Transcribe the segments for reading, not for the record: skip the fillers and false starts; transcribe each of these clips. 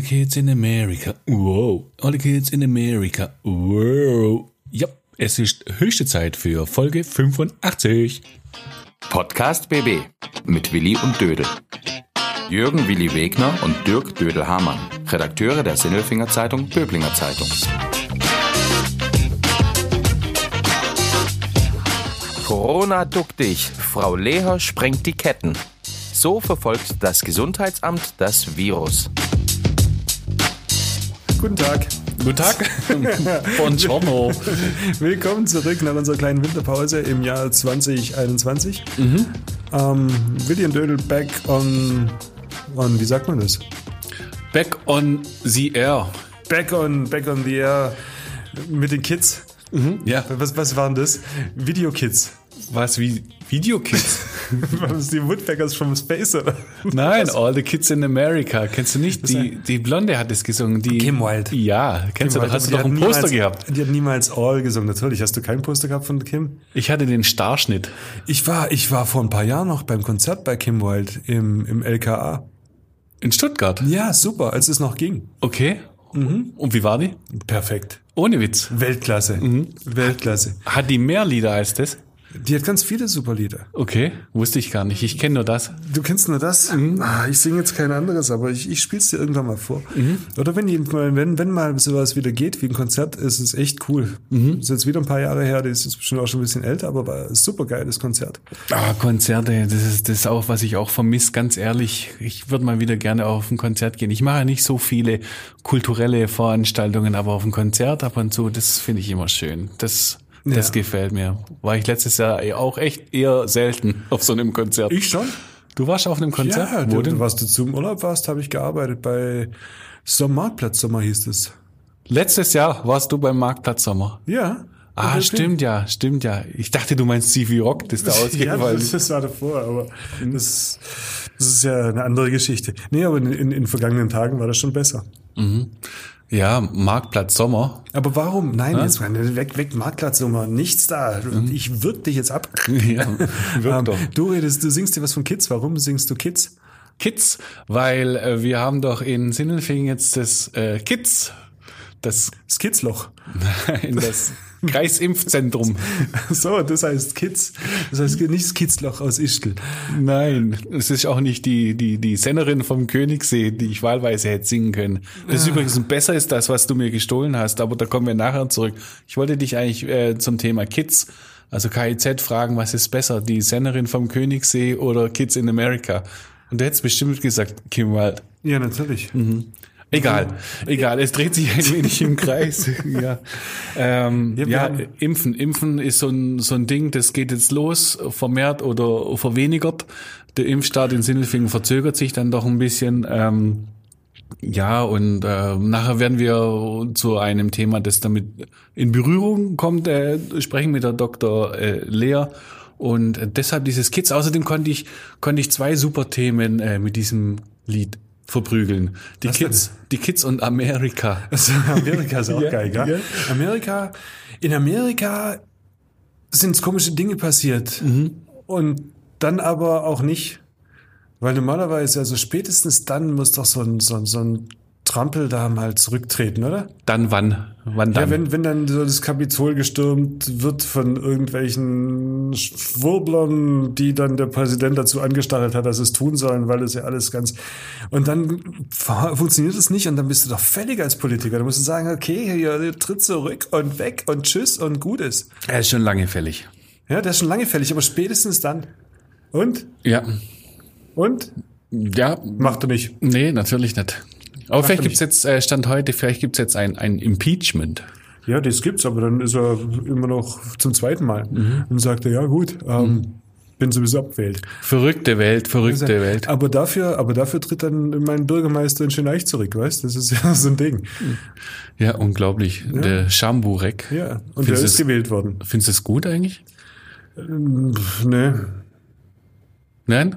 All the kids in America. Wow. All the kids in America. Wow. Ja, es ist höchste Zeit für Folge 85. Podcast BB mit Willi und Dödel. Jürgen Willi Wegner und Dirk Dödel-Hamann, Redakteure der Sinnelfinger Zeitung, Böblinger Zeitung. Corona duck dich, Frau Leher sprengt die Ketten. So verfolgt das Gesundheitsamt das Virus. Guten Tag. Guten Tag. Buongiorno. Willkommen zurück nach unserer kleinen Winterpause im Jahr 2021. Mhm. Willi und Dödel back on, wie sagt man das? Back on the air. Back on the air mit den Kids. Mhm. Ja. Was waren das? Videokids. Was wie Videokids? Waren das die Woodpeckers from Space, oder? Nein, was? All the Kids in America. Kennst du nicht? Die Blonde hat das gesungen. Die, Kim Wilde. Ja, kennst Kim du? Wilde. Hast du doch ein Poster gehabt? Die hat niemals All gesungen. Natürlich, hast du kein Poster gehabt von Kim? Ich hatte den Starschnitt. Ich war vor ein paar Jahren noch beim Konzert bei Kim Wilde im LKA. In Stuttgart? Ja, super, als es noch ging. Okay. Mhm. Und wie war die? Perfekt. Ohne Witz. Weltklasse. Mhm. Weltklasse. Hat die mehr Lieder als das? Die hat ganz viele super Lieder. Okay, wusste ich gar nicht. Ich kenne nur das. Du kennst nur das? Mhm. Ich singe jetzt kein anderes, aber ich spiele es dir irgendwann mal vor. Mhm. Oder wenn mal sowas wieder geht wie ein Konzert, ist es echt cool. Mhm. Ist jetzt wieder ein paar Jahre her, das ist bestimmt auch schon ein bisschen älter, aber war ein super geiles Konzert. Konzerte, das ist auch, was ich auch vermisse, ganz ehrlich. Ich würde mal wieder gerne auf ein Konzert gehen. Ich mache ja nicht so viele kulturelle Veranstaltungen, aber auf ein Konzert ab und zu, das finde ich immer schön. Das gefällt mir. War ich letztes Jahr auch echt eher selten auf so einem Konzert. Ich schon. Du warst auf einem Konzert? Ja, was du zum Urlaub warst, habe ich gearbeitet bei Marktplatzsommer hieß es. Letztes Jahr warst du beim Marktplatzsommer? Ja. Ah, stimmt ja. Ich dachte, du meinst CV Rock, das da ausgefallen ist. Ja, das war davor, aber das ist ja eine andere Geschichte. Nee, aber in vergangenen Tagen war das schon besser. Mhm. Ja, Marktplatz Sommer. Aber warum? Nein, jetzt weg Marktplatz Sommer, nichts da. Ich würg dich jetzt ab. Ja, wirk doch. Du singst dir was von Kids. Warum singst du Kids? Kids, weil wir haben doch in Sindelfingen jetzt das Kids. Das Kitzloch. Nein, das Kreisimpfzentrum. So, das heißt Kids. Das heißt nicht das Kitzloch aus Ischgl. Nein, es ist auch nicht die Sennerin vom Königssee, die ich wahlweise hätte singen können. Das ist übrigens besser ist das, was du mir gestohlen hast, aber da kommen wir nachher zurück. Ich wollte dich eigentlich zum Thema Kids, also KIZ, fragen, was ist besser, die Sennerin vom Königssee oder Kids in America? Und du hättest bestimmt gesagt, Kim Wilde. Ja, natürlich. Mhm. Egal, es dreht sich ein wenig im Kreis. Ja, Impfen ist so ein Ding, das geht jetzt los, vermehrt oder verwenigert. Der Impfstart in Sindelfingen verzögert sich dann doch ein bisschen. Nachher werden wir zu einem Thema, das damit in Berührung kommt, sprechen mit der Dr. Leher. Und deshalb dieses Kids. Außerdem konnte ich zwei super Themen mit diesem Lied verprügeln. Die Kids und Amerika. Also Amerika ist auch geil, gell? Ja. In Amerika sind komische Dinge passiert. Mhm. Und dann aber auch nicht. Weil normalerweise, also spätestens dann muss doch so ein Trampeldarm halt zurücktreten, oder? Dann wann? Wann dann? Ja, wenn dann so das Kapitol gestürmt wird von irgendwelchen Schwurblern, die dann der Präsident dazu angestachelt hat, dass es tun sollen, weil das ja alles ganz... Und dann funktioniert es nicht und dann bist du doch fällig als Politiker. Du musst sagen, okay, hier, tritt zurück und weg und tschüss und gut ist. Er ist schon lange fällig. Ja, der ist schon lange fällig, aber spätestens dann. Und? Ja. Und? Ja. Macht er nicht. Nee, natürlich nicht. Aber vielleicht gibt's jetzt, Stand heute, ein Impeachment. Ja, das gibt's, aber dann ist er immer noch zum zweiten Mal. Mhm. Und sagt er, ja gut, bin sowieso abgewählt. Verrückte Welt. Aber dafür tritt dann mein Bürgermeister in Schöneich zurück, weißt? Das ist ja so ein Ding. Ja, unglaublich. Ja. Der Schamburek. Ja, und der ist gewählt worden. Findest du es gut eigentlich? Nee. Nein?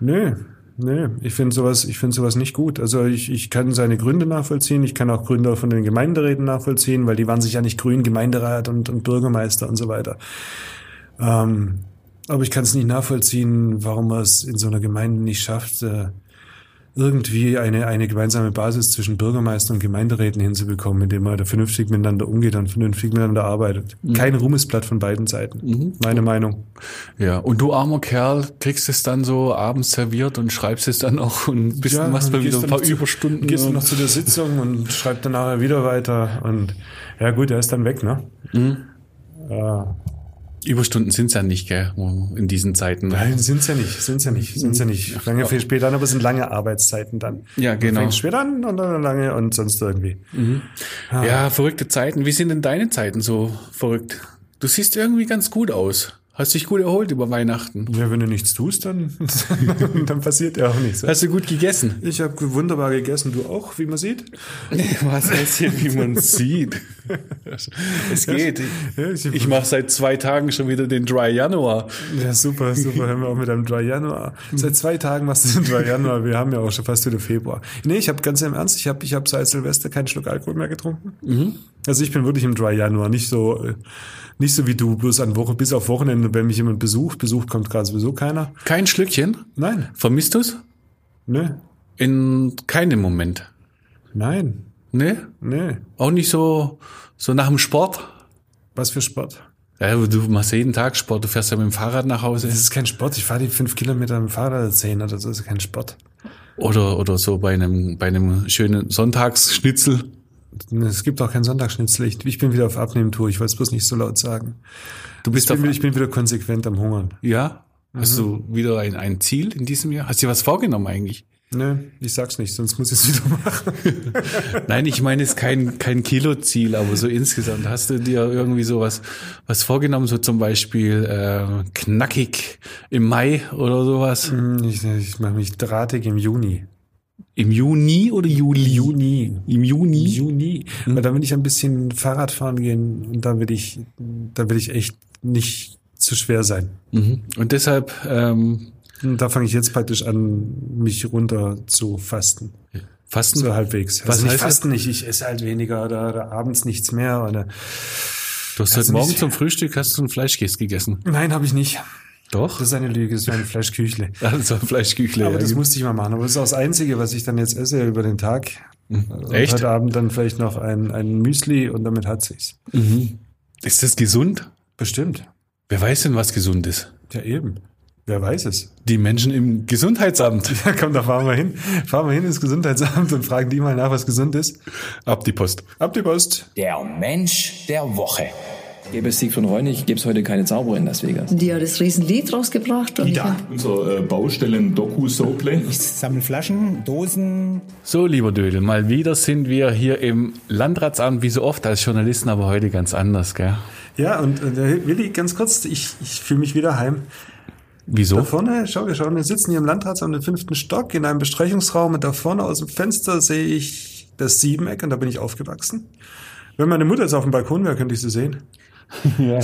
Nee. Nee, ich finde sowas nicht gut. Also ich kann seine Gründe nachvollziehen. Ich kann auch Gründe von den Gemeinderäten nachvollziehen, weil die waren sich ja nicht grün, Gemeinderat und Bürgermeister und so weiter. Aber ich kann es nicht nachvollziehen, warum man es in so einer Gemeinde nicht schafft, irgendwie eine gemeinsame Basis zwischen Bürgermeister und Gemeinderäten hinzubekommen, indem man da vernünftig miteinander umgeht und vernünftig miteinander arbeitet. Mhm. Kein Ruhmesblatt von beiden Seiten, meine Meinung. Ja, und du armer Kerl kriegst es dann so abends serviert und schreibst es dann auch und bist ja, machst mal wieder ein paar Überstunden. Gehst du noch zu der Sitzung und schreibst dann nachher wieder weiter und ja gut, er ist dann weg, ne? Mhm. Ja. Überstunden sind's ja nicht, gell, in diesen Zeiten. Nein, sind's ja nicht. Lange fängt spät an, aber es sind lange Arbeitszeiten dann. Ja, genau. Fängt spät an und dann lange und sonst irgendwie. Mhm. Ah. Ja, verrückte Zeiten. Wie sind denn deine Zeiten so verrückt? Du siehst irgendwie ganz gut aus. Hast dich gut erholt über Weihnachten. Ja, wenn du nichts tust, dann passiert ja auch nichts. Hast du gut gegessen? Ich habe wunderbar gegessen. Du auch, wie man sieht? Was heißt hier, wie man sieht? Es geht. Ich mache seit 2 Tagen schon wieder den Dry Januar. Ja, super, super. Hören wir auch mit einem Dry Januar. Seit 2 Tagen machst du den Dry Januar. Wir haben ja auch schon fast wieder Februar. Nee, ich habe ganz im Ernst, ich hab seit Silvester keinen Schluck Alkohol mehr getrunken. Mhm. Also ich bin wirklich im Dry Januar, nicht so wie du, bloß bis auf Wochenende, wenn mich jemand besucht kommt gerade sowieso keiner. Kein Schlückchen? Nein. Vermisst du's? Nee. In keinem Moment? Nein. Nee? Nee. Auch nicht so nach dem Sport? Was für Sport? Ja, du machst jeden Tag Sport, du fährst ja mit dem Fahrrad nach Hause. Das ist kein Sport, ich fahre die 5 Kilometer mit dem Fahrrad oder 10, oder so, das ist kein Sport. Oder so bei einem schönen Sonntagsschnitzel. Es gibt auch kein Sonntagsschnitzel. Ich bin wieder auf Abnehmtour. Ich wollte es bloß nicht so laut sagen. Ich bin wieder konsequent am Hungern. Ja? Hast du wieder ein Ziel in diesem Jahr? Hast du dir was vorgenommen eigentlich? Nee, ich sag's nicht, sonst muss ich es wieder machen. Nein, ich meine, es ist kein Kilo-Ziel, aber so insgesamt. Hast du dir irgendwie so was vorgenommen, so zum Beispiel knackig im Mai oder sowas? Ich mache mich drahtig im Juni. Im Juni oder Juli? Juni. Im Juni? Juni. Weil dann will ich ein bisschen Fahrrad fahren gehen und dann will ich echt nicht zu schwer sein. Mhm. Und deshalb... da fange ich jetzt praktisch an, mich runter zu fasten. Fasten? So halbwegs. Was also ich faste nicht, ich esse halt weniger oder abends nichts mehr. Oder du hast heute Morgen zum Frühstück ein Fleischkäse gegessen. Nein, habe ich nicht. Doch? Das ist eine Lüge, das war ein Fleischküchle. Also ein Fleischküchle. Aber das musste ich mal machen. Aber das ist auch das Einzige, was ich dann jetzt esse über den Tag. Und echt? Heute Abend dann vielleicht noch ein Müsli und damit hat sich's. Mhm. Ist das gesund? Bestimmt. Wer weiß denn, was gesund ist? Ja, eben. Wer weiß es? Die Menschen im Gesundheitsamt. Ja, komm, da fahren wir hin. Fahren wir hin ins Gesundheitsamt und fragen die mal nach, was gesund ist. Ab die Post. Ab die Post. Der Mensch der Woche. Gäbe es Sieg von Reunig, gäbe es heute keine Zauberer in Las Vegas. Die hat das Riesenlied rausgebracht. Und ja, unser Baustellen-Doku-Sople. Ich sammle Flaschen, Dosen. So, lieber Dödel, mal wieder sind wir hier im Landratsamt, wie so oft als Journalisten, aber heute ganz anders, gell? Ja, und Willi, ganz kurz, ich fühle mich wieder heim. Wieso? Da vorne, schau, wir sitzen hier im Landratsamt im 5. Stock in einem Bestrechungsraum und da vorne aus dem Fenster sehe ich das Siebeneck und da bin ich aufgewachsen. Wenn meine Mutter jetzt auf dem Balkon wäre, könnte ich sie sehen. Ja.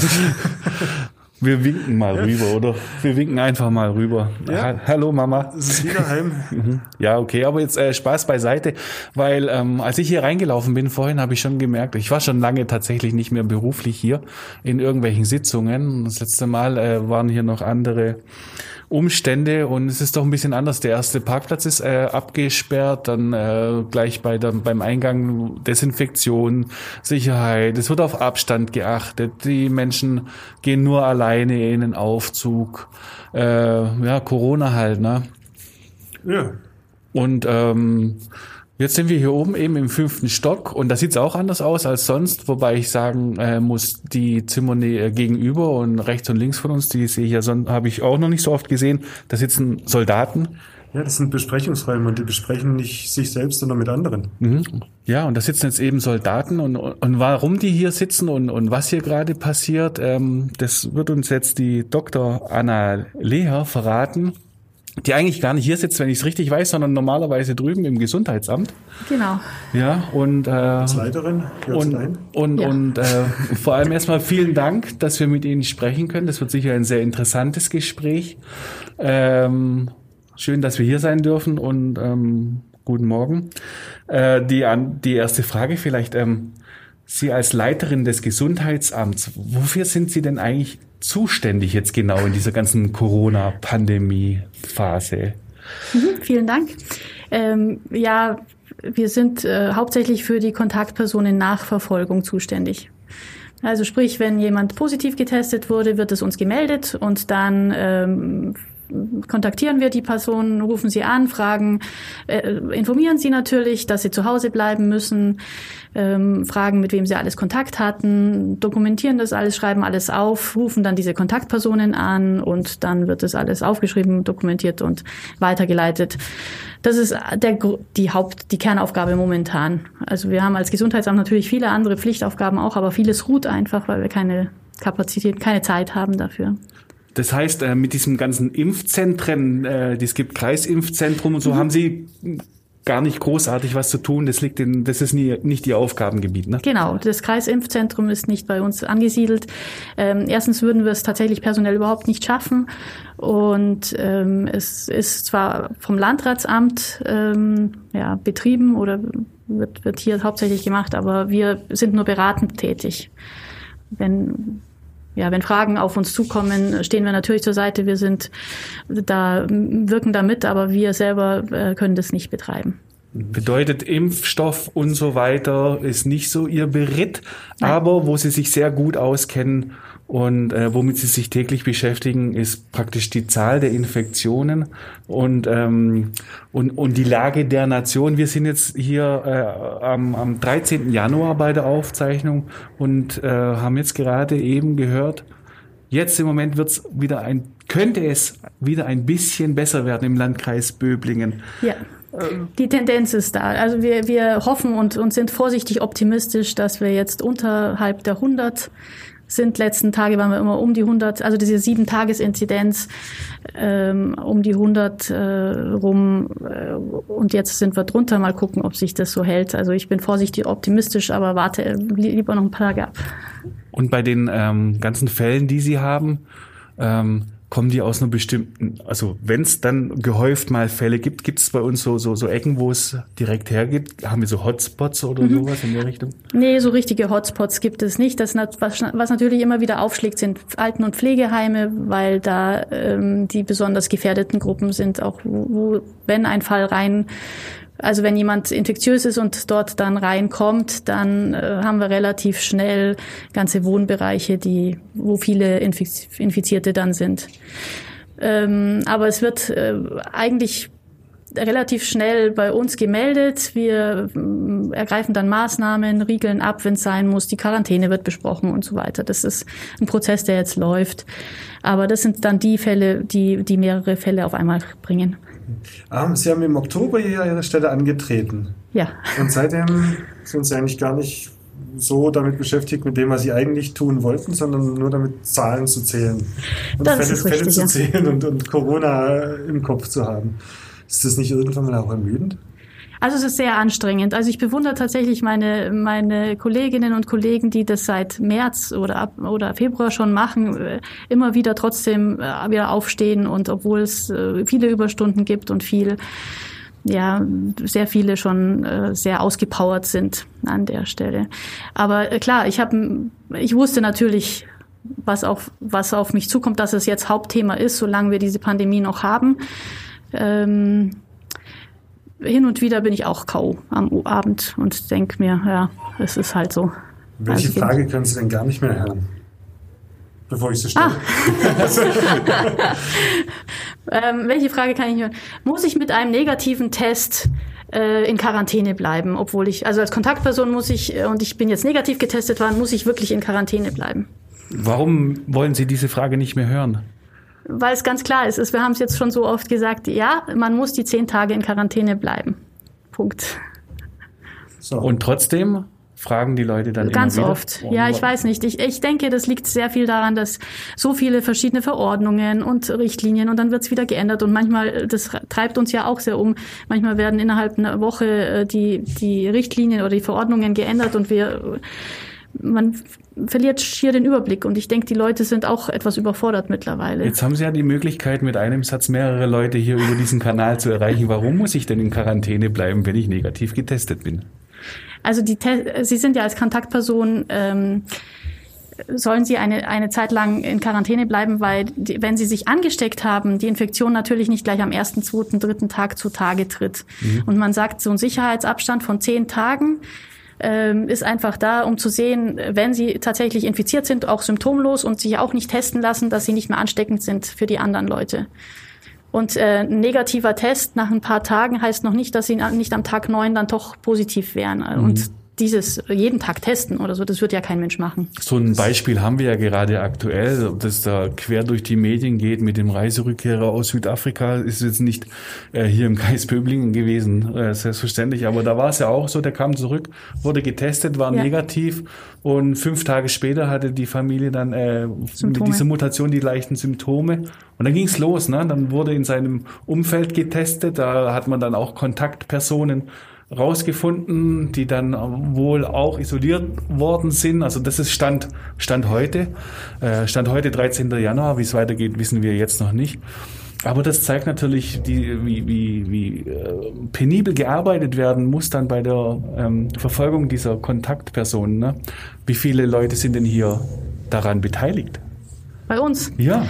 Wir winken mal rüber, oder? Wir winken einfach mal rüber. Ja. Hallo Mama. Es ist wieder heim. Ja, okay, aber jetzt Spaß beiseite, weil als ich hier reingelaufen bin vorhin, habe ich schon gemerkt, ich war schon lange tatsächlich nicht mehr beruflich hier in irgendwelchen Sitzungen. Das letzte Mal waren hier noch andere Umstände und es ist doch ein bisschen anders. Der erste Parkplatz ist abgesperrt, dann gleich beim Eingang Desinfektion, Sicherheit. Es wird auf Abstand geachtet. Die Menschen gehen nur alleine in den Aufzug. Corona halt, ne? Ja. Und jetzt sind wir hier oben eben im 5. Stock und da sieht es auch anders aus als sonst, wobei ich sagen muss, die Zimmer gegenüber und rechts und links von uns, die sehe ich ja, habe ich auch noch nicht so oft gesehen, da sitzen Soldaten. Ja, das sind Besprechungsräume und die besprechen nicht sich selbst, sondern mit anderen. Mhm. Ja, und da sitzen jetzt eben Soldaten und warum die hier sitzen und was hier gerade passiert, das wird uns jetzt die Dr. Anna Leher verraten. Die eigentlich gar nicht hier sitzt, wenn ich es richtig weiß, sondern normalerweise drüben im Gesundheitsamt. Genau. Ja, und als Leiterin. Vor allem erstmal vielen Dank, dass wir mit Ihnen sprechen können. Das wird sicher ein sehr interessantes Gespräch. Schön, dass wir hier sein dürfen und guten Morgen. Die erste Frage vielleicht. Sie als Leiterin des Gesundheitsamts, wofür sind Sie denn eigentlich zuständig jetzt genau in dieser ganzen Corona-Pandemie-Phase? Vielen Dank. Ja, wir sind hauptsächlich für die Kontaktpersonennachverfolgung zuständig. Also sprich, wenn jemand positiv getestet wurde, wird es uns gemeldet und dann kontaktieren wir die Person, rufen sie an, fragen, informieren sie natürlich, dass sie zu Hause bleiben müssen, fragen, mit wem sie alles Kontakt hatten, dokumentieren das alles, schreiben alles auf, rufen dann diese Kontaktpersonen an und dann wird das alles aufgeschrieben, dokumentiert und weitergeleitet. Das ist die Kernaufgabe momentan. Also wir haben als Gesundheitsamt natürlich viele andere Pflichtaufgaben auch, aber vieles ruht einfach, weil wir keine Kapazität, keine Zeit haben dafür. Das heißt, mit diesem ganzen Impfzentren, es gibt Kreisimpfzentrum und so, haben Sie gar nicht großartig was zu tun. Das ist nicht Ihr Aufgabengebiet, ne? Genau. Das Kreisimpfzentrum ist nicht bei uns angesiedelt. Erstens würden wir es tatsächlich personell überhaupt nicht schaffen. Und es ist zwar vom Landratsamt betrieben oder wird hier hauptsächlich gemacht, aber wir sind nur beratend tätig. Wenn Fragen auf uns zukommen, stehen wir natürlich zur Seite. Wir wirken da mit, aber wir selber können das nicht betreiben. Bedeutet Impfstoff und so weiter ist nicht so Ihr Beritt, aber wo Sie sich sehr gut auskennen und womit Sie sich täglich beschäftigen, ist praktisch die Zahl der Infektionen und die Lage der Nation. Wir sind jetzt hier am 13. Januar bei der Aufzeichnung und haben jetzt gerade eben gehört, jetzt im Moment könnte es wieder ein bisschen besser werden im Landkreis Böblingen. Ja. Die Tendenz ist da. Also wir hoffen und sind vorsichtig optimistisch, dass wir jetzt unterhalb der 100 sind. Letzten Tage waren wir immer um die 100, also diese 7-Tages-Inzidenz um die 100 rum. Und jetzt sind wir drunter. Mal gucken, ob sich das so hält. Also ich bin vorsichtig optimistisch, aber warte lieber noch ein paar Tage ab. Und bei den ganzen Fällen, die Sie haben, kommen die aus einer bestimmten, also wenn es dann gehäuft mal Fälle gibt, gibt es bei uns so Ecken, wo es direkt hergibt? Haben wir so Hotspots oder sowas in der Richtung? Nee, so richtige Hotspots gibt es nicht. Das, was natürlich immer wieder aufschlägt, sind Alten- und Pflegeheime, weil da die besonders gefährdeten Gruppen sind, auch wo, wenn ein Fall also wenn jemand infektiös ist und dort dann reinkommt, dann haben wir relativ schnell ganze Wohnbereiche, wo viele Infizierte dann sind. Aber es wird eigentlich relativ schnell bei uns gemeldet. Wir ergreifen dann Maßnahmen, riegeln ab, wenn es sein muss. Die Quarantäne wird besprochen und so weiter. Das ist ein Prozess, der jetzt läuft. Aber das sind dann die Fälle, die mehrere Fälle auf einmal bringen. Sie haben im Oktober hier Ihre Stelle angetreten. Ja. Und seitdem sind Sie eigentlich gar nicht so damit beschäftigt, mit dem, was Sie eigentlich tun wollten, sondern nur damit Zahlen zu zählen. Und Fälle zu zählen und Corona im Kopf zu haben. Ist das nicht irgendwann mal auch ermüdend? Also es ist sehr anstrengend. Also ich bewundere tatsächlich meine Kolleginnen und Kollegen, die das seit März oder Februar schon machen, immer wieder trotzdem wieder aufstehen und obwohl es viele Überstunden gibt und sehr viele schon sehr ausgepowert sind an der Stelle. Aber klar, ich wusste natürlich, was auf mich zukommt, dass es jetzt Hauptthema ist, solange wir diese Pandemie noch haben. Hin und wieder bin ich auch K.O. am Abend und denke mir, ja, es ist halt so. Welche Frage können Sie denn gar nicht mehr hören, bevor ich sie stelle? Welche Frage kann ich hören? Muss ich mit einem negativen Test in Quarantäne bleiben, also als Kontaktperson und ich bin jetzt negativ getestet worden, muss ich wirklich in Quarantäne bleiben? Warum wollen Sie diese Frage nicht mehr hören? Weil es ganz klar ist, wir haben es jetzt schon so oft gesagt, ja, man muss die 10 Tage in Quarantäne bleiben. Punkt. So. Und trotzdem fragen die Leute dann ganz immer wieder. Ganz oft. Ja, ich weiß nicht. Ich denke, das liegt sehr viel daran, dass so viele verschiedene Verordnungen und Richtlinien und dann wird es wieder geändert und manchmal, das treibt uns ja auch sehr um, manchmal werden innerhalb einer Woche die Richtlinien oder die Verordnungen geändert und man verliert schier den Überblick. Und ich denke, die Leute sind auch etwas überfordert mittlerweile. Jetzt haben Sie ja die Möglichkeit, mit einem Satz mehrere Leute hier über diesen Kanal zu erreichen. Warum muss ich denn in Quarantäne bleiben, wenn ich negativ getestet bin? Also Sie sind ja als Kontaktperson sollen sie eine Zeit lang in Quarantäne bleiben, weil wenn sie sich angesteckt haben, die Infektion natürlich nicht gleich am ersten, zweiten, dritten Tag zutage tritt. Mhm. Und man sagt, so ein Sicherheitsabstand von 10 Tagen ist einfach da, um zu sehen, wenn sie tatsächlich infiziert sind, auch symptomlos und sich auch nicht testen lassen, dass sie nicht mehr ansteckend sind für die anderen Leute. Und ein negativer Test nach ein paar Tagen heißt noch nicht, dass sie nicht am Tag 9 dann doch positiv wären. Mhm. Und dieses jeden Tag testen oder so, das wird ja kein Mensch machen. So ein Beispiel haben wir ja gerade aktuell, das da quer durch die Medien geht mit dem Reiserückkehrer aus Südafrika. Ist jetzt nicht hier im Kreis Böblingen gewesen, selbstverständlich, aber da war es ja auch so, der kam zurück, wurde getestet, war negativ und 5 Tage später hatte die Familie dann mit dieser Mutation die leichten Symptome. Und dann ging es los, ne? Dann wurde in seinem Umfeld getestet, da hat man dann auch Kontaktpersonen rausgefunden, die dann wohl auch isoliert worden sind. Also das ist Stand heute. Stand heute, 13. Januar. Wie es weitergeht, wissen wir jetzt noch nicht. Aber das zeigt natürlich, wie penibel gearbeitet werden muss dann bei der Verfolgung dieser Kontaktpersonen. Ne? Wie viele Leute sind denn hier daran beteiligt? Bei uns? Ja.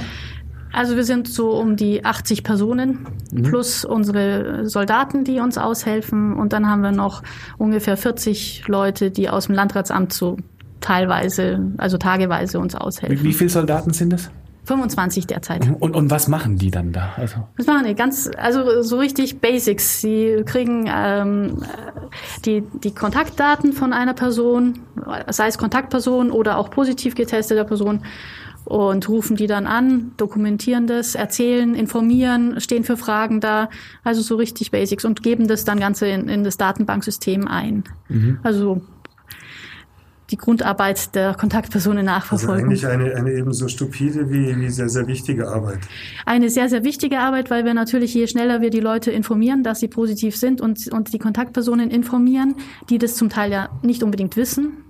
Also wir sind so um die 80 Personen plus unsere Soldaten, die uns aushelfen. Und dann haben wir noch ungefähr 40 Leute, die aus dem Landratsamt so teilweise, also tageweise uns aushelfen. Wie viele Soldaten sind das? 25 derzeit. Und was machen die dann da? Also was machen die? Also so richtig Basics. Sie kriegen die Kontaktdaten von einer Person, sei es Kontaktperson oder auch positiv getesteter Person. Und rufen die dann an, dokumentieren das, erzählen, informieren, stehen für Fragen da. Also so richtig Basics und geben das dann Ganze in das Datenbanksystem ein. Mhm. Also die Grundarbeit der Kontaktpersonen nachverfolgen. Also eigentlich eine ebenso stupide wie sehr, sehr wichtige Arbeit. Eine sehr, sehr wichtige Arbeit, weil wir natürlich, je schneller wir die Leute informieren, dass sie positiv sind und die Kontaktpersonen informieren, die das zum Teil ja nicht unbedingt wissen,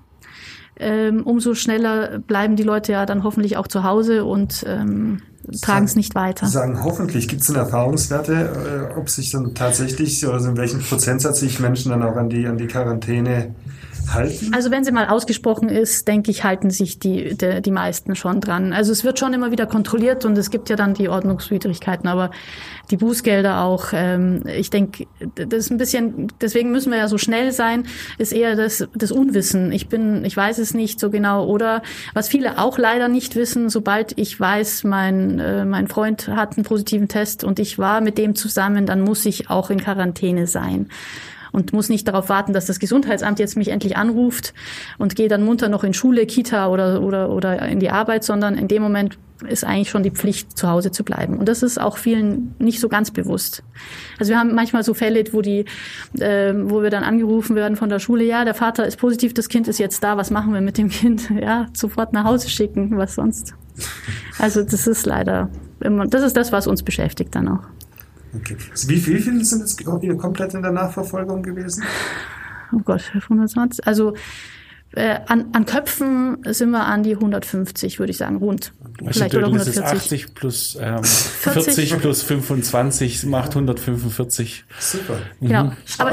umso schneller bleiben die Leute ja dann hoffentlich auch zu Hause und tragen es nicht weiter. Sagen hoffentlich. Gibt es denn Erfahrungswerte, ob sich dann tatsächlich, also in welchem Prozentsatz sich Menschen dann auch an die Quarantäne halten? Also wenn sie mal ausgesprochen ist, denke ich, halten sich die meisten schon dran. Also es wird schon immer wieder kontrolliert und es gibt ja dann die Ordnungswidrigkeiten, aber die Bußgelder auch. Ich denke, das ist ein bisschen, deswegen müssen wir ja so schnell sein, ist eher das Unwissen. Ich weiß es nicht so genau. Oder was viele auch leider nicht wissen, sobald ich weiß, mein Freund hat einen positiven Test und ich war mit dem zusammen, dann muss ich auch in Quarantäne sein. Und muss nicht darauf warten, dass das Gesundheitsamt jetzt mich endlich anruft und gehe dann munter noch in Schule, Kita oder in die Arbeit, sondern in dem Moment ist eigentlich schon die Pflicht, zu Hause zu bleiben. Und das ist auch vielen nicht so ganz bewusst. Also wir haben manchmal so Fälle, wo wir dann angerufen werden von der Schule, ja, der Vater ist positiv, das Kind ist jetzt da, was machen wir mit dem Kind? Ja, sofort nach Hause schicken, was sonst? Also das ist leider immer, das ist das, was uns beschäftigt dann auch. Okay. Also wie viele sind jetzt komplett in der Nachverfolgung gewesen? Oh Gott, 120. Also an Köpfen sind wir an die 150, würde ich sagen, rund. Also vielleicht oder 140. 80 plus 40 plus 25 macht 145. Super. Mhm. Genau. Aber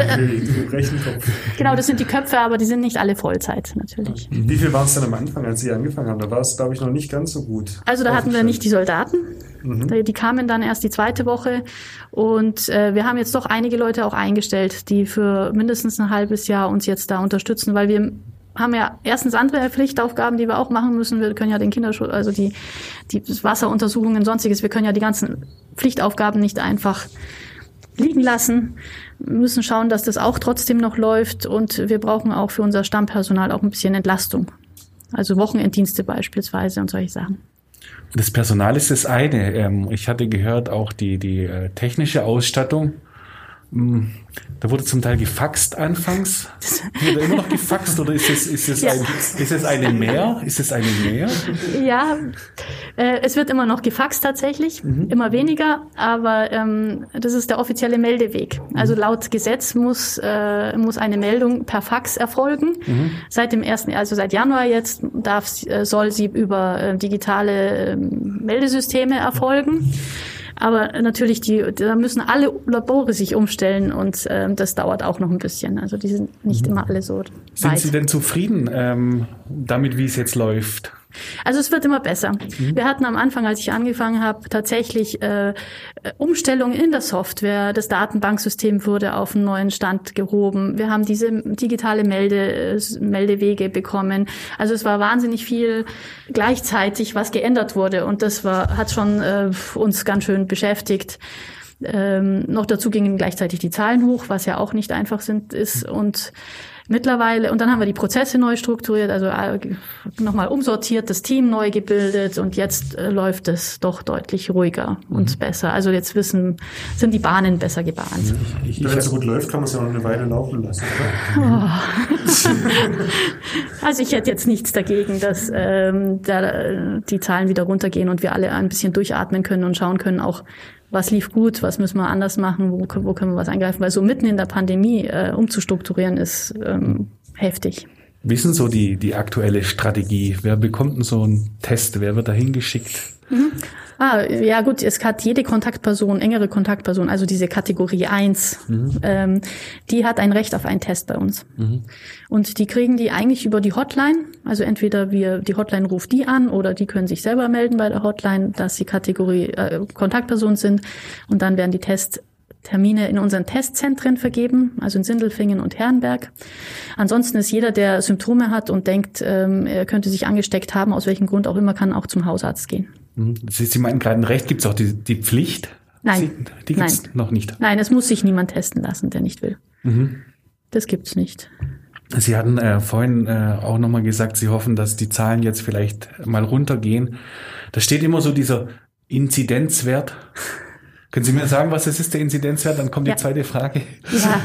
genau, das sind die Köpfe, aber die sind nicht alle Vollzeit natürlich. Mhm. Wie viel war es denn am Anfang, als Sie angefangen haben? Da war es, glaube ich, noch nicht ganz so gut. Also da hatten wir nicht die Soldaten. Mhm. Die kamen dann erst die zweite Woche und wir haben jetzt doch einige Leute auch eingestellt, die für mindestens ein halbes Jahr uns jetzt da unterstützen, weil wir haben ja erstens andere Pflichtaufgaben, die wir auch machen müssen. Wir können ja den Kinderschutz, also die Wasseruntersuchungen und sonstiges, wir können ja die ganzen Pflichtaufgaben nicht einfach liegen lassen. Wir müssen schauen, dass das auch trotzdem noch läuft und wir brauchen auch für unser Stammpersonal auch ein bisschen Entlastung. Also Wochenenddienste beispielsweise und solche Sachen. Das Personal ist das eine. Ich hatte gehört, auch die technische Ausstattung, da wurde zum Teil gefaxt anfangs. Wurde immer noch gefaxt oder ist es eine mehr? Ja, es wird immer noch gefaxt tatsächlich, immer weniger, aber das ist der offizielle Meldeweg. Also laut Gesetz muss eine Meldung per Fax erfolgen. Mhm. Seit Januar jetzt soll sie über digitale Meldesysteme erfolgen. Aber natürlich, da müssen alle Labore sich umstellen und das dauert auch noch ein bisschen. Also die sind nicht immer alle so weit. Sind Sie denn zufrieden damit, wie es jetzt läuft? Also es wird immer besser. Mhm. Wir hatten am Anfang, als ich angefangen habe, tatsächlich Umstellungen in der Software. Das Datenbanksystem wurde auf einen neuen Stand gehoben. Wir haben diese digitale Meldewege bekommen. Also es war wahnsinnig viel gleichzeitig, was geändert wurde. Und das hat schon uns ganz schön beschäftigt. Noch dazu gingen gleichzeitig die Zahlen hoch, was ja auch nicht einfach ist. Und mittlerweile, und dann haben wir die Prozesse neu strukturiert, also nochmal umsortiert, das Team neu gebildet und jetzt läuft es doch deutlich ruhiger und besser. Also jetzt sind die Bahnen besser gebahnt. Wenn es so gut läuft, kann man es ja noch eine Weile laufen lassen. Also ich hätte jetzt nichts dagegen, dass die Zahlen wieder runtergehen und wir alle ein bisschen durchatmen können und schauen können auch, was lief gut, was müssen wir anders machen, wo können wir was eingreifen, weil so mitten in der Pandemie umzustrukturieren ist heftig. Wie ist denn so die aktuelle Strategie? Wer bekommt denn so einen Test? Wer wird da hingeschickt? Mhm. Ja gut, es hat jede engere Kontaktperson, also diese Kategorie 1, die hat ein Recht auf einen Test bei uns. Mhm. Und die kriegen die eigentlich über die Hotline, also entweder die Hotline ruft die an oder die können sich selber melden bei der Hotline, dass sie Kategorie Kontaktperson sind und dann werden die Testtermine in unseren Testzentren vergeben, also in Sindelfingen und Herrenberg. Ansonsten ist jeder, der Symptome hat und denkt, er könnte sich angesteckt haben, aus welchem Grund auch immer, kann auch zum Hausarzt gehen. Sie meinten gerade ein Recht, gibt es auch die Pflicht? Nein. Die gibt es noch nicht. Nein, es muss sich niemand testen lassen, der nicht will. Mhm. Das gibt's nicht. Sie hatten vorhin auch nochmal gesagt, Sie hoffen, dass die Zahlen jetzt vielleicht mal runtergehen. Da steht immer so dieser Inzidenzwert. Können Sie mir sagen, was das ist, der Inzidenzwert? Dann kommt die zweite Frage. Ja.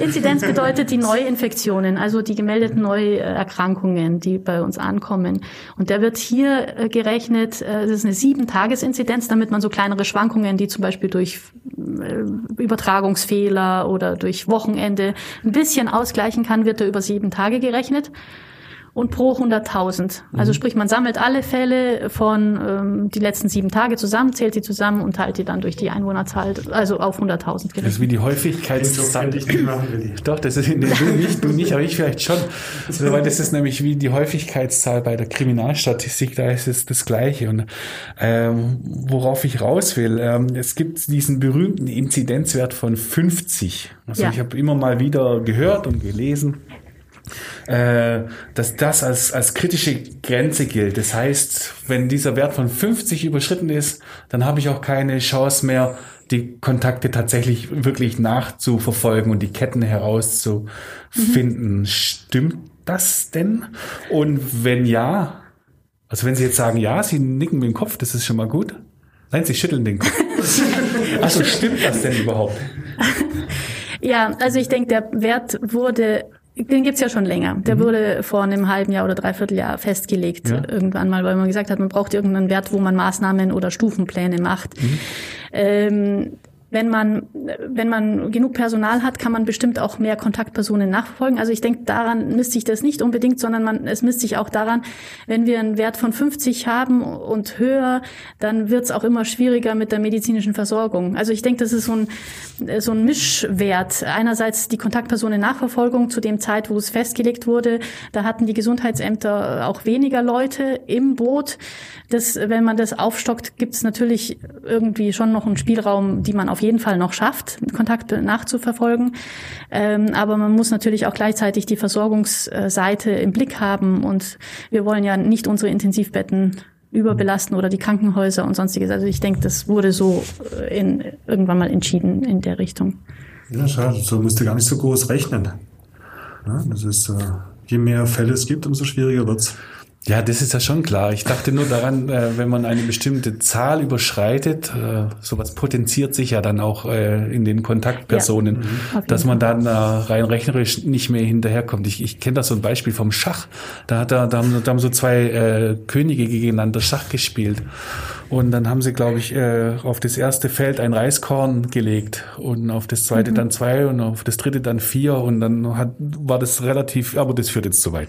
Inzidenz bedeutet die Neuinfektionen, also die gemeldeten Neuerkrankungen, die bei uns ankommen. Und der wird hier gerechnet, das ist eine 7-Tages-Inzidenz, damit man so kleinere Schwankungen, die zum Beispiel durch Übertragungsfehler oder durch Wochenende ein bisschen ausgleichen kann, wird er über 7 Tage gerechnet. Und pro 100.000. Also sprich, man sammelt alle Fälle von die letzten 7 Tage zusammen, zählt die zusammen und teilt die dann durch die Einwohnerzahl, also auf 100.000. Gerechnet. Das ist wie die Häufigkeitszahl. Doch, das ist du nicht, aber ich vielleicht schon. Also, weil das ist nämlich wie die Häufigkeitszahl bei der Kriminalstatistik, da ist es das Gleiche. Und worauf ich raus will, es gibt diesen berühmten Inzidenzwert von 50. Also ich habe immer mal wieder gehört und gelesen, dass das als kritische Grenze gilt. Das heißt, wenn dieser Wert von 50 überschritten ist, dann habe ich auch keine Chance mehr, die Kontakte tatsächlich wirklich nachzuverfolgen und die Ketten herauszufinden. Mhm. Stimmt das denn? Und wenn ja, also wenn Sie jetzt sagen, ja, Sie nicken mit dem Kopf, das ist schon mal gut. Nein, Sie schütteln den Kopf. Also stimmt das denn überhaupt? Ja, also ich denke, der Wert den gibt's ja schon länger. Der wurde vor einem halben Jahr oder 3/4 Jahr festgelegt, irgendwann mal, weil man gesagt hat, man braucht irgendeinen Wert, wo man Maßnahmen oder Stufenpläne macht. Mhm. Wenn man genug Personal hat, kann man bestimmt auch mehr Kontaktpersonen nachverfolgen. Also ich denke, daran misst sich das nicht unbedingt, sondern es misst sich auch daran, wenn wir einen Wert von 50 haben und höher, dann wird es auch immer schwieriger mit der medizinischen Versorgung. Also ich denke, das ist so ein Mischwert. Einerseits die Kontaktpersonen-Nachverfolgung zu dem Zeit, wo es festgelegt wurde. Da hatten die Gesundheitsämter auch weniger Leute im Boot. Wenn man das aufstockt, gibt es natürlich irgendwie schon noch einen Spielraum, die man auf jeden Fall noch schafft, Kontakte nachzuverfolgen. Aber man muss natürlich auch gleichzeitig die Versorgungsseite im Blick haben und wir wollen ja nicht unsere Intensivbetten überbelasten oder die Krankenhäuser und sonstiges. Also ich denke, das wurde so irgendwann mal entschieden in der Richtung. Ja, schade. So musst du gar nicht so groß rechnen. Ja, das ist, je mehr Fälle es gibt, umso schwieriger wird's. Ja, das ist ja schon klar. Ich dachte nur daran, wenn man eine bestimmte Zahl überschreitet, sowas potenziert sich ja dann auch in den Kontaktpersonen, dass man dann rein rechnerisch nicht mehr hinterherkommt. Ich kenne das so ein Beispiel vom Schach. Da haben so zwei Könige gegeneinander Schach gespielt. Und dann haben sie, glaube ich, auf das erste Feld ein Reiskorn gelegt und auf das zweite dann 2 und auf das dritte dann 4 und dann war das relativ, aber das führt jetzt zu weit.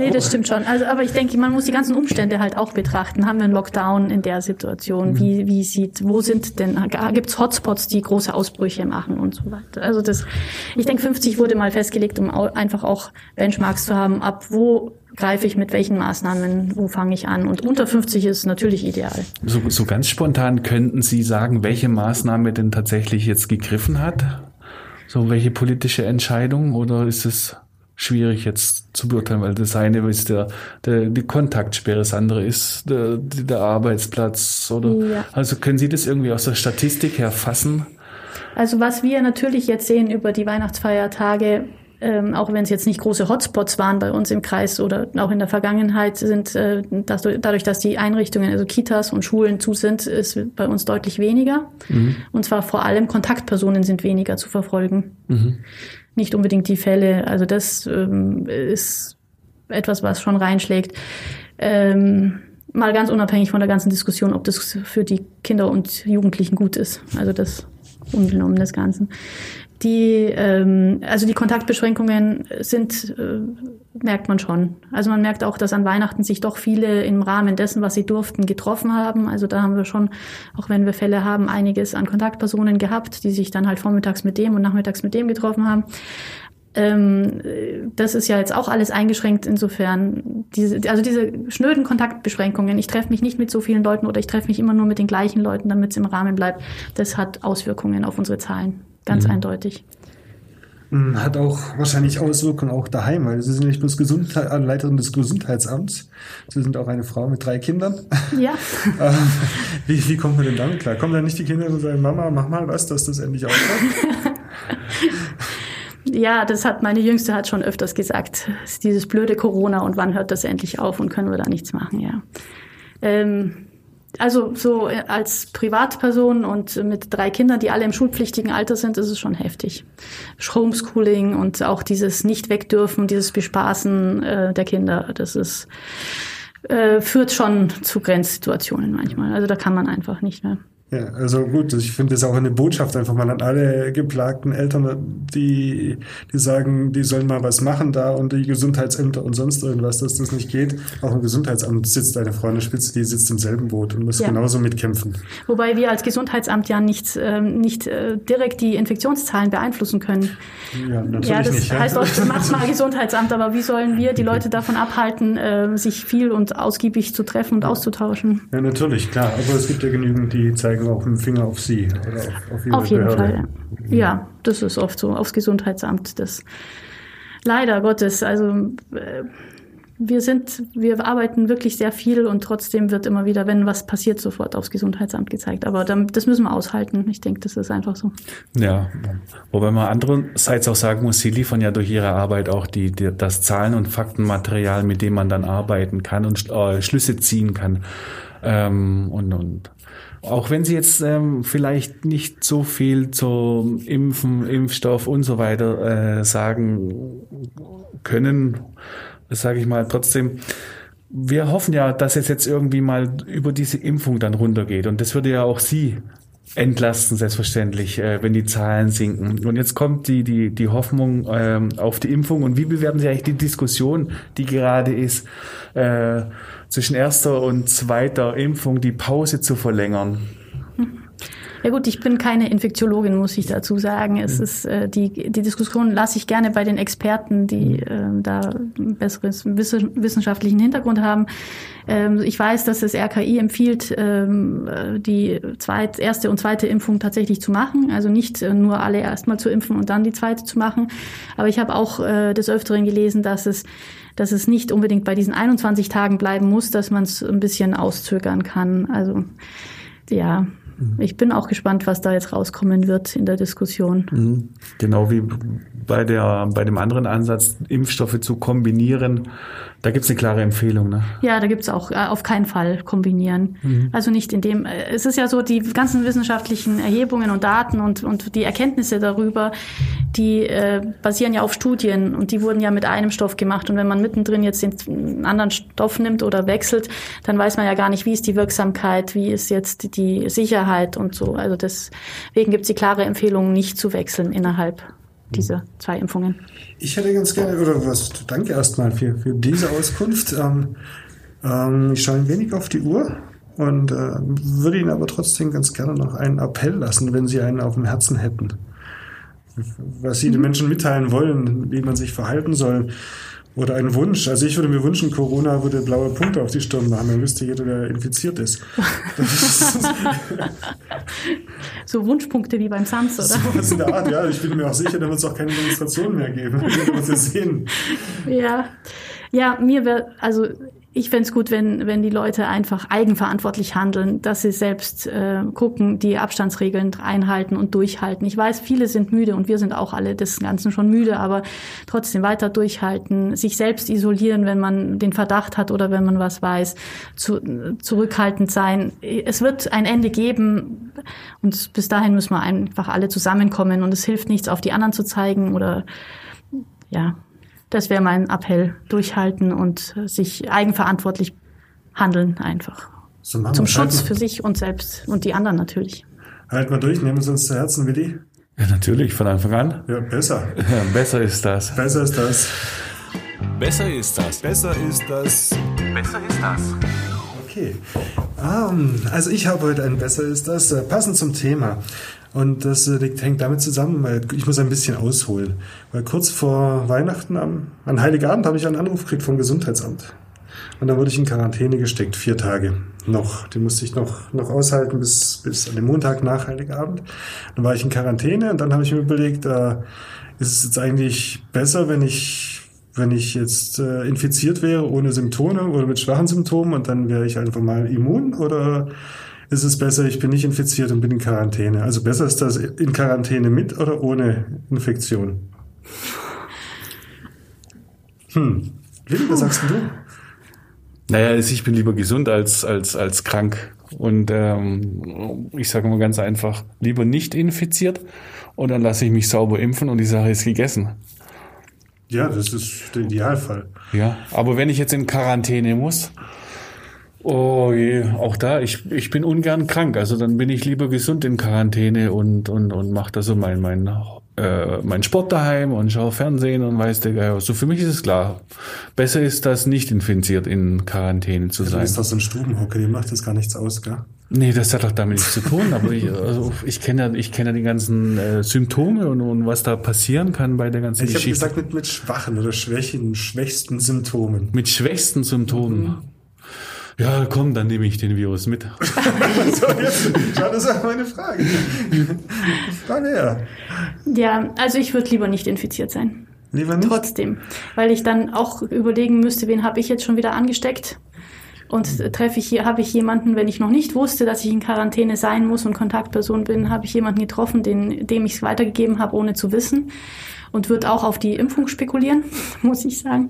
Nee, das stimmt schon. Also, aber ich denke, man muss die ganzen Umstände halt auch betrachten. Haben wir einen Lockdown in der Situation? Wo sind denn, gibt's Hotspots, die große Ausbrüche machen und so weiter? Also ich denke, 50 wurde mal festgelegt, um einfach auch Benchmarks zu haben, ab wo greife ich mit welchen Maßnahmen, wo fange ich an? Und unter 50 ist natürlich ideal. So ganz spontan könnten Sie sagen, welche Maßnahme denn tatsächlich jetzt gegriffen hat? So welche politische Entscheidung? Oder ist es schwierig jetzt zu beurteilen, weil das eine ist die Kontaktsperre, das andere ist der Arbeitsplatz? Oder ja. Also können Sie das irgendwie aus der Statistik herfassen? Also was wir natürlich jetzt sehen über die Weihnachtsfeiertage, auch wenn es jetzt nicht große Hotspots waren bei uns im Kreis oder auch in der Vergangenheit, sind dadurch, dass die Einrichtungen, also Kitas und Schulen zu sind, ist bei uns deutlich weniger. Mhm. Und zwar vor allem Kontaktpersonen sind weniger zu verfolgen. Mhm. Nicht unbedingt die Fälle. Also das ist etwas, was schon reinschlägt. Mal ganz unabhängig von der ganzen Diskussion, ob das für die Kinder und Jugendlichen gut ist. Also das unbenommen des Ganzen. Die Kontaktbeschränkungen sind, merkt man schon. Also man merkt auch, dass an Weihnachten sich doch viele im Rahmen dessen, was sie durften, getroffen haben. Also da haben wir schon, auch wenn wir Fälle haben, einiges an Kontaktpersonen gehabt, die sich dann halt vormittags mit dem und nachmittags mit dem getroffen haben. Das ist ja jetzt auch alles eingeschränkt, insofern diese schnöden Kontaktbeschränkungen, ich treffe mich nicht mit so vielen Leuten oder ich treffe mich immer nur mit den gleichen Leuten, damit es im Rahmen bleibt, das hat Auswirkungen auf unsere Zahlen, ganz eindeutig. Hat auch wahrscheinlich Auswirkungen auch daheim, weil Sie sind nicht bloß Leiterin des Gesundheitsamts, Sie sind auch eine Frau mit 3 Kindern. Ja. Wie kommt man denn damit klar? Kommen dann nicht die Kinder und sagen, Mama, mach mal was, dass das endlich aufhört? Ja, das hat meine Jüngste schon öfters gesagt. Dieses blöde Corona und wann hört das endlich auf und können wir da nichts machen, ja. Also so als Privatperson und mit 3 Kindern, die alle im schulpflichtigen Alter sind, ist es schon heftig. Homeschooling und auch dieses Nicht-Weg-Dürfen, dieses Bespaßen der Kinder, das ist führt schon zu Grenzsituationen manchmal. Also da kann man einfach nicht mehr. Ja, also gut, ich finde das auch eine Botschaft einfach mal an alle geplagten Eltern, die sagen, die sollen mal was machen da und die Gesundheitsämter und sonst irgendwas, dass das nicht geht. Auch im Gesundheitsamt sitzt eine Frau in der Spitze, die sitzt im selben Boot und muss genauso mitkämpfen. Wobei wir als Gesundheitsamt ja nicht direkt die Infektionszahlen beeinflussen können. Ja, natürlich ja, das nicht. Ja. Heißt auch, macht mal Gesundheitsamt, aber wie sollen wir die Leute davon abhalten, sich viel und ausgiebig zu treffen und auszutauschen? Ja, natürlich, klar. Aber es gibt ja genügend, die zeigen auch mit dem Finger auf Sie oder auf jeden Fall. Ja, das ist oft so, aufs Gesundheitsamt. Das leider Gottes. Also wir arbeiten wirklich sehr viel und trotzdem wird immer wieder, wenn was passiert, sofort aufs Gesundheitsamt gezeigt. Aber das müssen wir aushalten. Ich denke, das ist einfach so. Ja, wobei man andererseits auch sagen muss, Sie liefern ja durch Ihre Arbeit auch das Zahlen- und Faktenmaterial, mit dem man dann arbeiten kann und Schlüsse ziehen kann. Auch wenn Sie jetzt vielleicht nicht so viel zum Impfen, Impfstoff und so weiter sagen können, sage ich mal trotzdem, wir hoffen ja, dass es jetzt irgendwie mal über diese Impfung dann runtergeht. Und das würde ja auch Sie entlasten, selbstverständlich, wenn die Zahlen sinken. Und jetzt kommt die Hoffnung auf die Impfung. Und wie bewerten Sie eigentlich die Diskussion, die gerade ist, zwischen erster und zweiter Impfung die Pause zu verlängern? Ja gut, ich bin keine Infektiologin, muss ich dazu sagen. Es ist die Diskussion lasse ich gerne bei den Experten, die da einen besseren wissenschaftlichen Hintergrund haben. Ich weiß, dass das RKI empfiehlt, die erste und zweite Impfung tatsächlich zu machen. Also nicht nur alle erstmal zu impfen und dann die zweite zu machen. Aber ich habe auch des Öfteren gelesen, dass es nicht unbedingt bei diesen 21 Tagen bleiben muss, dass man es ein bisschen auszögern kann. Also ja, ich bin auch gespannt, was da jetzt rauskommen wird in der Diskussion. Genau wie bei dem anderen Ansatz, Impfstoffe zu kombinieren. Da gibt es eine klare Empfehlung, ne? Ja, da gibt es auch auf keinen Fall kombinieren. Mhm. Also nicht in dem. Es ist ja so, die ganzen wissenschaftlichen Erhebungen und Daten und die Erkenntnisse darüber, die basieren ja auf Studien und die wurden ja mit einem Stoff gemacht. Und wenn man mittendrin jetzt einen anderen Stoff nimmt oder wechselt, dann weiß man ja gar nicht, wie ist die Wirksamkeit, wie ist jetzt die Sicherheit und so. Also deswegen gibt es die klare Empfehlung, nicht zu wechseln innerhalb diese zwei Impfungen. Ich hätte ganz gerne, danke erstmal für diese Auskunft. Ich schaue ein wenig auf die Uhr und würde Ihnen aber trotzdem ganz gerne noch einen Appell lassen, wenn Sie einen auf dem Herzen hätten. Was Sie den Menschen mitteilen wollen, wie man sich verhalten soll. Oder ein Wunsch. Also ich würde mir wünschen, Corona würde blaue Punkte auf die Stirn machen. Dann wüsste jeder, der infiziert ist. So Wunschpunkte wie beim Sams, oder? So in der Art, ja. Ich bin mir auch sicher, da wird es auch keine Demonstrationen mehr geben. Wir sehen. Ja, ich fände es gut, wenn die Leute einfach eigenverantwortlich handeln, dass sie selbst gucken, die Abstandsregeln einhalten und durchhalten. Ich weiß, viele sind müde und wir sind auch alle des Ganzen schon müde, aber trotzdem weiter durchhalten, sich selbst isolieren, wenn man den Verdacht hat oder wenn man was weiß, zurückhaltend sein. Es wird ein Ende geben und bis dahin müssen wir einfach alle zusammenkommen und es hilft nichts, auf die anderen zu zeigen oder ja. Das wäre mein Appell. Durchhalten und sich eigenverantwortlich handeln einfach. So zum Schutz für sich und selbst und die anderen natürlich. Halt mal durch, nehmen Sie uns zu Herzen, Willi. Ja, natürlich, von Anfang an. Ja, besser. Ja, besser ist das. Besser ist das. Besser ist das. Besser ist das. Besser ist das. Okay. Also ich habe heute ein Besser ist das, passend zum Thema. Und das hängt damit zusammen, weil ich muss ein bisschen ausholen. Weil kurz vor Weihnachten, an Heiligabend, habe ich einen Anruf gekriegt vom Gesundheitsamt. Und dann wurde ich in Quarantäne gesteckt, 4 Tage noch. Die musste ich noch aushalten bis an den Montag nach Heiligabend. Dann war ich in Quarantäne und dann habe ich mir überlegt, ist es jetzt eigentlich besser, wenn ich jetzt infiziert wäre ohne Symptome oder mit schwachen Symptomen und dann wäre ich einfach mal immun oder... Ist es besser, ich bin nicht infiziert und bin in Quarantäne? Also besser ist das in Quarantäne mit oder ohne Infektion? Willi, was sagst du? Naja, ich bin lieber gesund als krank. Und ich sage mal ganz einfach, lieber nicht infiziert und dann lasse ich mich sauber impfen und die Sache ist gegessen. Ja, das ist der Idealfall. Ja, aber wenn ich jetzt in Quarantäne muss... Oh je, auch da, ich bin ungern krank, also dann bin ich lieber gesund in Quarantäne und mache da so mein Sport daheim und schaue Fernsehen und weiß der Geier. So für mich ist es klar, besser ist das nicht infiziert in Quarantäne zu sein. Du bist doch so ein Stubenhocker, dir macht das gar nichts aus, gell? Nee, das hat doch damit nichts zu tun, aber ich kenne ja die ganzen Symptome und was da passieren kann bei der ganzen Geschichte. Ich habe gesagt mit schwachen oder schwächsten Symptomen. Mit schwächsten Symptomen. Mhm. Ja, komm, dann nehme ich den Virus mit. Das war meine Frage. Ja, also ich würde lieber nicht infiziert sein. Lieber nicht? Trotzdem, weil ich dann auch überlegen müsste, wen habe ich jetzt schon wieder angesteckt? Und habe ich jemanden, wenn ich noch nicht wusste, dass ich in Quarantäne sein muss und Kontaktperson bin, habe ich jemanden getroffen, dem ich es weitergegeben habe, ohne zu wissen. Und würde auch auf die Impfung spekulieren, muss ich sagen.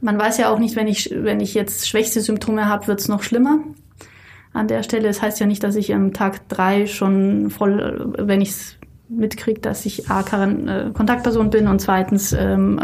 Man weiß ja auch nicht, wenn ich jetzt schwächste Symptome habe, wird's noch schlimmer an der Stelle. Das heißt ja nicht, dass ich am Tag 3 schon voll, wenn ich's mitkriege, dass ich A, Kontaktperson bin und zweitens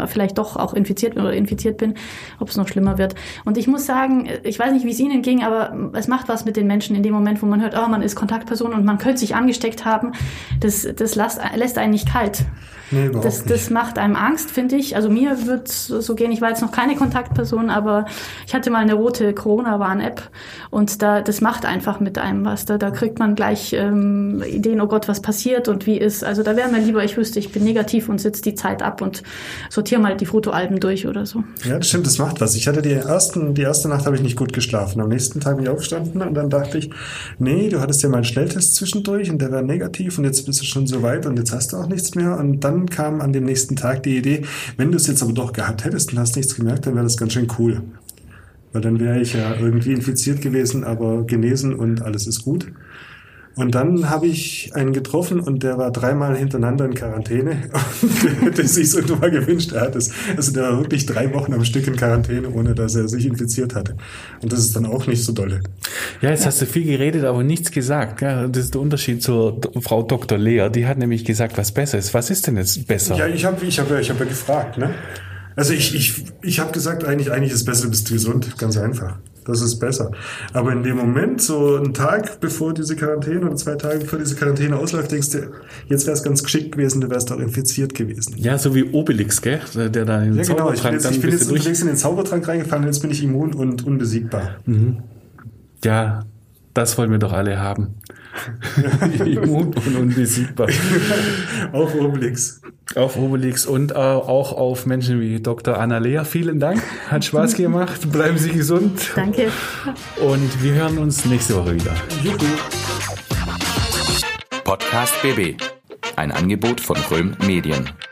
vielleicht doch auch infiziert bin, ob es noch schlimmer wird. Und ich muss sagen, ich weiß nicht, wie es Ihnen ging, aber es macht was mit den Menschen in dem Moment, wo man hört, oh, man ist Kontaktperson und man könnte sich angesteckt haben. Das lässt einen nicht kalt. Nee, das macht einem Angst, finde ich. Also mir wird es so gehen, ich war jetzt noch keine Kontaktperson, aber ich hatte mal eine rote Corona-Warn-App und das macht einfach mit einem was. Da kriegt man gleich Ideen, oh Gott, was passiert und wie ist. Also da wäre mir lieber, ich wüsste, ich bin negativ und sitze die Zeit ab und sortiere mal die Fotoalben durch oder so. Ja, das stimmt, das macht was. Ich hatte die erste Nacht habe ich nicht gut geschlafen. Am nächsten Tag bin ich aufgestanden und dann dachte ich, nee, du hattest ja mal einen Schnelltest zwischendurch und der war negativ und jetzt bist du schon so weit und jetzt hast du auch nichts mehr. Und dann kam an dem nächsten Tag die Idee, wenn du es jetzt aber doch gehabt hättest und hast nichts gemerkt, dann wäre das ganz schön cool. Weil dann wäre ich ja irgendwie infiziert gewesen, aber genesen und alles ist gut. Und dann habe ich einen getroffen und der war 3-mal hintereinander in Quarantäne und der hätte sich so mal gewünscht, er hat es. Also der war wirklich 3 Wochen am Stück in Quarantäne, ohne dass er sich infiziert hatte. Und das ist dann auch nicht so dolle. Ja, jetzt hast du viel geredet, aber nichts gesagt. Ja, das ist der Unterschied zur Frau Dr. Leher. Die hat nämlich gesagt, was besser ist. Was ist denn jetzt besser? Ja, ich hab ja gefragt. Ne? Also ich habe gesagt, eigentlich ist es besser, bist du gesund. Ganz einfach. Das ist besser. Aber in dem Moment, so einen Tag bevor diese Quarantäne oder 2 Tage bevor diese Quarantäne ausläuft, denkst du, jetzt wäre es ganz geschickt gewesen, du wärst auch infiziert gewesen. Ja, so wie Obelix, gell? Der da in den Zaubertrank reingefallen ist. Ich bin jetzt unterwegs in den Zaubertrank reingefallen, jetzt bin ich immun und unbesiegbar. Mhm. Ja, das wollen wir doch alle haben. Immun und unbesiegbar. Auf Obelix. Auf Obelix und auch auf Menschen wie Dr. Anna Leher. Vielen Dank. Hat Spaß gemacht. Bleiben Sie gesund. Danke. Und wir hören uns nächste Woche wieder. Juhu. Podcast BB. Ein Angebot von Röhm Medien.